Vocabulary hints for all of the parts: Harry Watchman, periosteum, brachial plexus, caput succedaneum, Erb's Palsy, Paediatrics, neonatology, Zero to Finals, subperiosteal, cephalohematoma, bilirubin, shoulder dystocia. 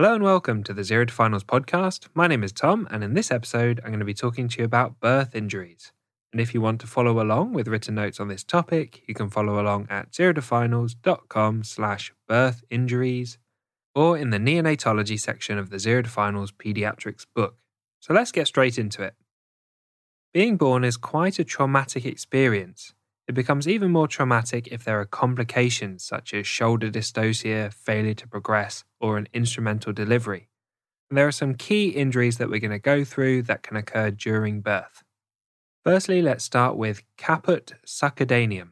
Hello and welcome to the Zero to Finals podcast. My name is Tom, and in this episode, I'm going to be talking to you about birth injuries. And if you want to follow along with written notes on this topic, you can follow along at zerotofinals.com/birth injuries or in the neonatology section of the Zero to Finals Paediatrics book. So let's get straight into it. Being born is quite a traumatic experience. It becomes even more traumatic if there are complications such as shoulder dystocia, failure to progress, or an instrumental delivery. And there are some key injuries that we're going to go through that can occur during birth. Firstly, let's start with caput succedaneum.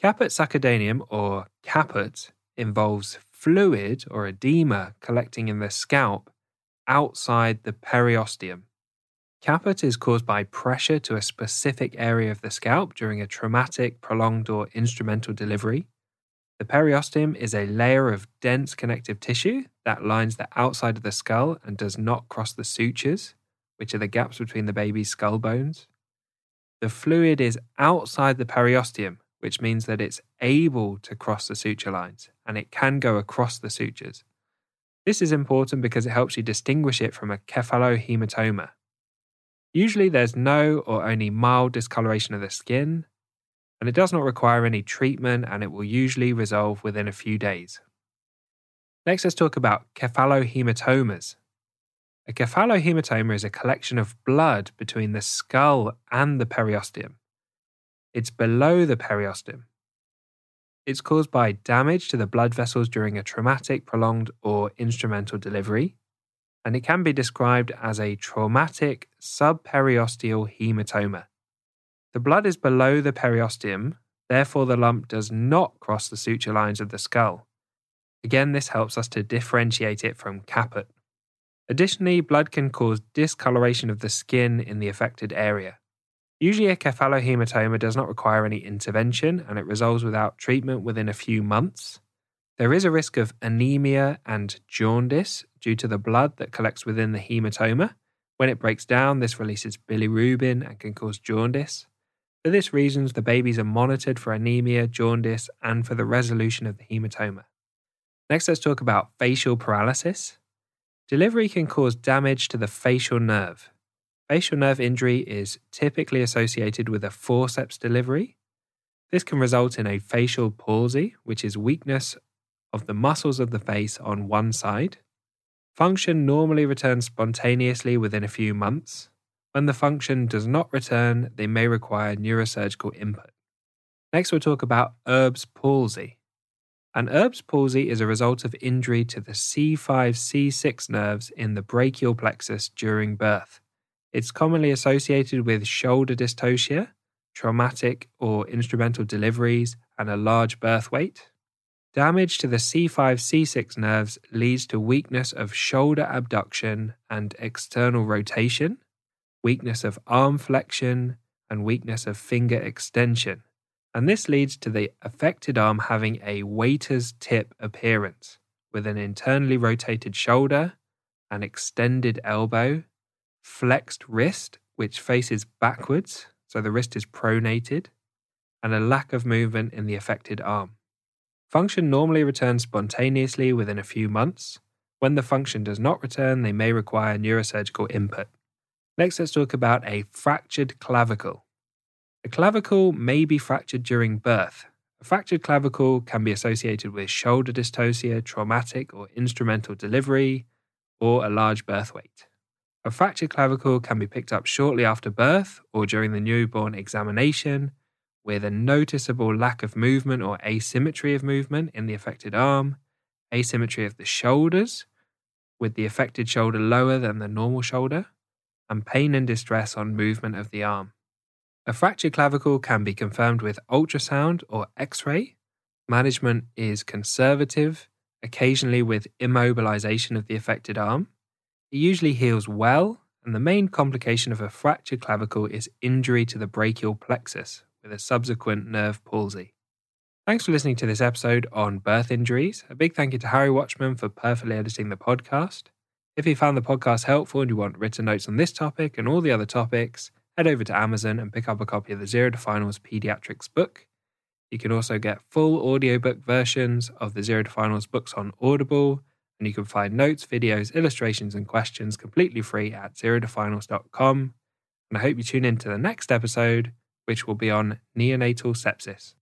Caput succedaneum, or caput, involves fluid or edema collecting in the scalp outside the periosteum. Caput is caused by pressure to a specific area of the scalp during a traumatic, prolonged, or instrumental delivery. The periosteum is a layer of dense connective tissue that lines the outside of the skull and does not cross the sutures, which are the gaps between the baby's skull bones. The fluid is outside the periosteum, which means that it's able to cross the suture lines, and it can go across the sutures. This is important because it helps you distinguish it from a cephalohematoma. Usually there's no or only mild discoloration of the skin, and it does not require any treatment, and it will usually resolve within a few days. Next, let's talk about cephalohematomas. A cephalohematom is a collection of blood between the skull and the periosteum. It's below the periosteum. It's caused by damage to the blood vessels during a traumatic, prolonged, or instrumental delivery, and it can be described as a traumatic subperiosteal hematoma. The blood is below the periosteum, therefore the lump does not cross the suture lines of the skull. Again, this helps us to differentiate it from caput. Additionally, blood can cause discoloration of the skin in the affected area. Usually a cephalohematoma does not require any intervention, and it resolves without treatment within a few months. There is a risk of anemia and jaundice due to the blood that collects within the hematoma. When it breaks down, this releases bilirubin and can cause jaundice. For this reason, the babies are monitored for anemia, jaundice, and for the resolution of the hematoma. Next, let's talk about facial paralysis. Delivery can cause damage to the facial nerve. Facial nerve injury is typically associated with a forceps delivery. This can result in a facial palsy, which is weakness of the muscles of the face on one side. Function normally returns spontaneously within a few months. When the function does not return, they may require neurosurgical input. Next, we'll talk about Erb's palsy. An Erb's palsy is a result of injury to the C5-C6 nerves in the brachial plexus during birth. It's commonly associated with shoulder dystocia, traumatic or instrumental deliveries, and a large birth weight. Damage to the C5-C6 nerves leads to weakness of shoulder abduction and external rotation, weakness of arm flexion, and weakness of finger extension. And this leads to the affected arm having a waiter's tip appearance, with an internally rotated shoulder, an extended elbow, flexed wrist, which faces backwards, so the wrist is pronated, and a lack of movement in the affected arm. Function normally returns spontaneously within a few months. When the function does not return, they may require neurosurgical input. Next, let's talk about a fractured clavicle. The clavicle may be fractured during birth. A fractured clavicle can be associated with shoulder dystocia, traumatic or instrumental delivery, or a large birth weight. A fractured clavicle can be picked up shortly after birth or during the newborn examination, with a noticeable lack of movement or asymmetry of movement in the affected arm, asymmetry of the shoulders, with the affected shoulder lower than the normal shoulder, and pain and distress on movement of the arm. A fractured clavicle can be confirmed with ultrasound or X-ray. Management is conservative, occasionally with immobilization of the affected arm. It usually heals well, and the main complication of a fractured clavicle is injury to the brachial plexus, with a subsequent nerve palsy. Thanks for listening to this episode on birth injuries. A big thank you to Harry Watchman for perfectly editing the podcast. If you found the podcast helpful and you want written notes on this topic and all the other topics, head over to Amazon and pick up a copy of the Zero to Finals Paediatrics book. You can also get full audiobook versions of the Zero to Finals books on Audible and you can find notes, videos, illustrations, and questions completely free at zerotofinals.com. And I hope you tune in to the next episode, which will be on neonatal sepsis.